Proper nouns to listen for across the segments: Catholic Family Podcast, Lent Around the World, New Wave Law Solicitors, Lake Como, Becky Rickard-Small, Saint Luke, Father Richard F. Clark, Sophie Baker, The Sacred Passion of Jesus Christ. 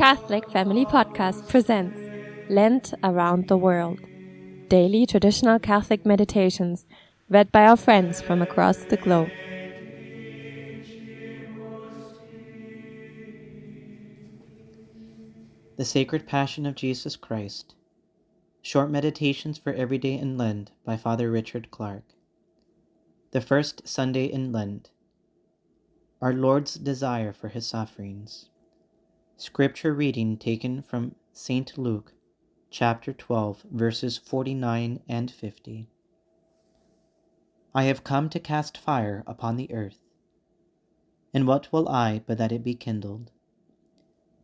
Catholic Family Podcast presents Lent Around the World, daily traditional Catholic meditations read by our friends from across the globe. The Sacred Passion of Jesus Christ, Short Meditations for Every Day in Lent by Father Richard Clark. The First Sunday in Lent, Our Lord's Desire for His Sufferings. Scripture reading taken from Saint Luke, chapter 12, verses 49 and 50. I have come to cast fire upon the earth, and what will I but that it be kindled?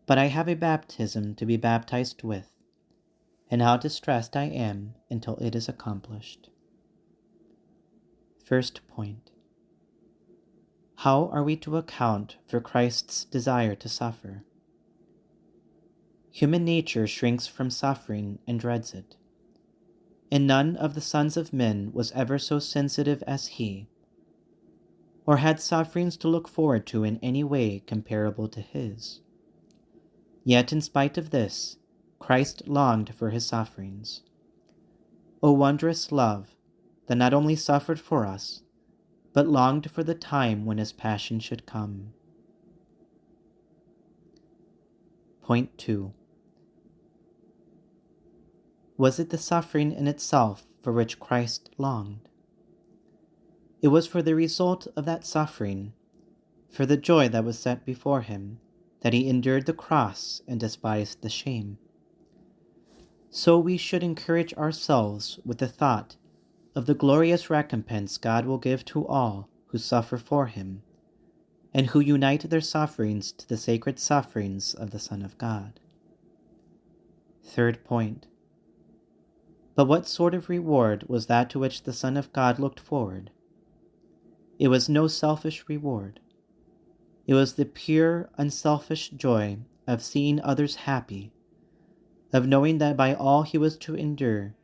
But I have a baptism to be baptized with, and how distressed I am until it is accomplished. First point. How are we to account for Christ's desire to suffer? Human nature shrinks from suffering and dreads it. And none of the sons of men was ever so sensitive as he, or had sufferings to look forward to in any way comparable to his. Yet in spite of this, Christ longed for his sufferings. O wondrous love, that not only suffered for us, but longed for the time when his passion should come. Point 2. Was it the suffering in itself for which Christ longed? It was for the result of that suffering, for the joy that was set before him, that he endured the cross and despised the shame. So we should encourage ourselves with the thought of the glorious recompense God will give to all who suffer for him, and who unite their sufferings to the sacred sufferings of the Son of God. Third point. But what sort of reward was that to which the Son of God looked forward? It was no selfish reward. It was the pure, unselfish joy of seeing others happy, of knowing that by all he was to endure,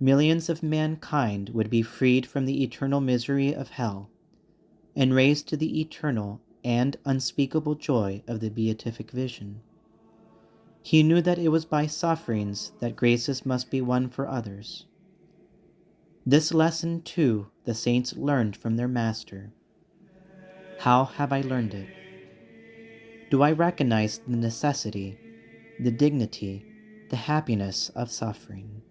millions of mankind would be freed from the eternal misery of hell and raised to the eternal and unspeakable joy of the beatific vision. He knew that it was by sufferings that graces must be won for others. This lesson, too, the saints learned from their Master. How have I learned it? Do I recognize the necessity, the dignity, the happiness of suffering?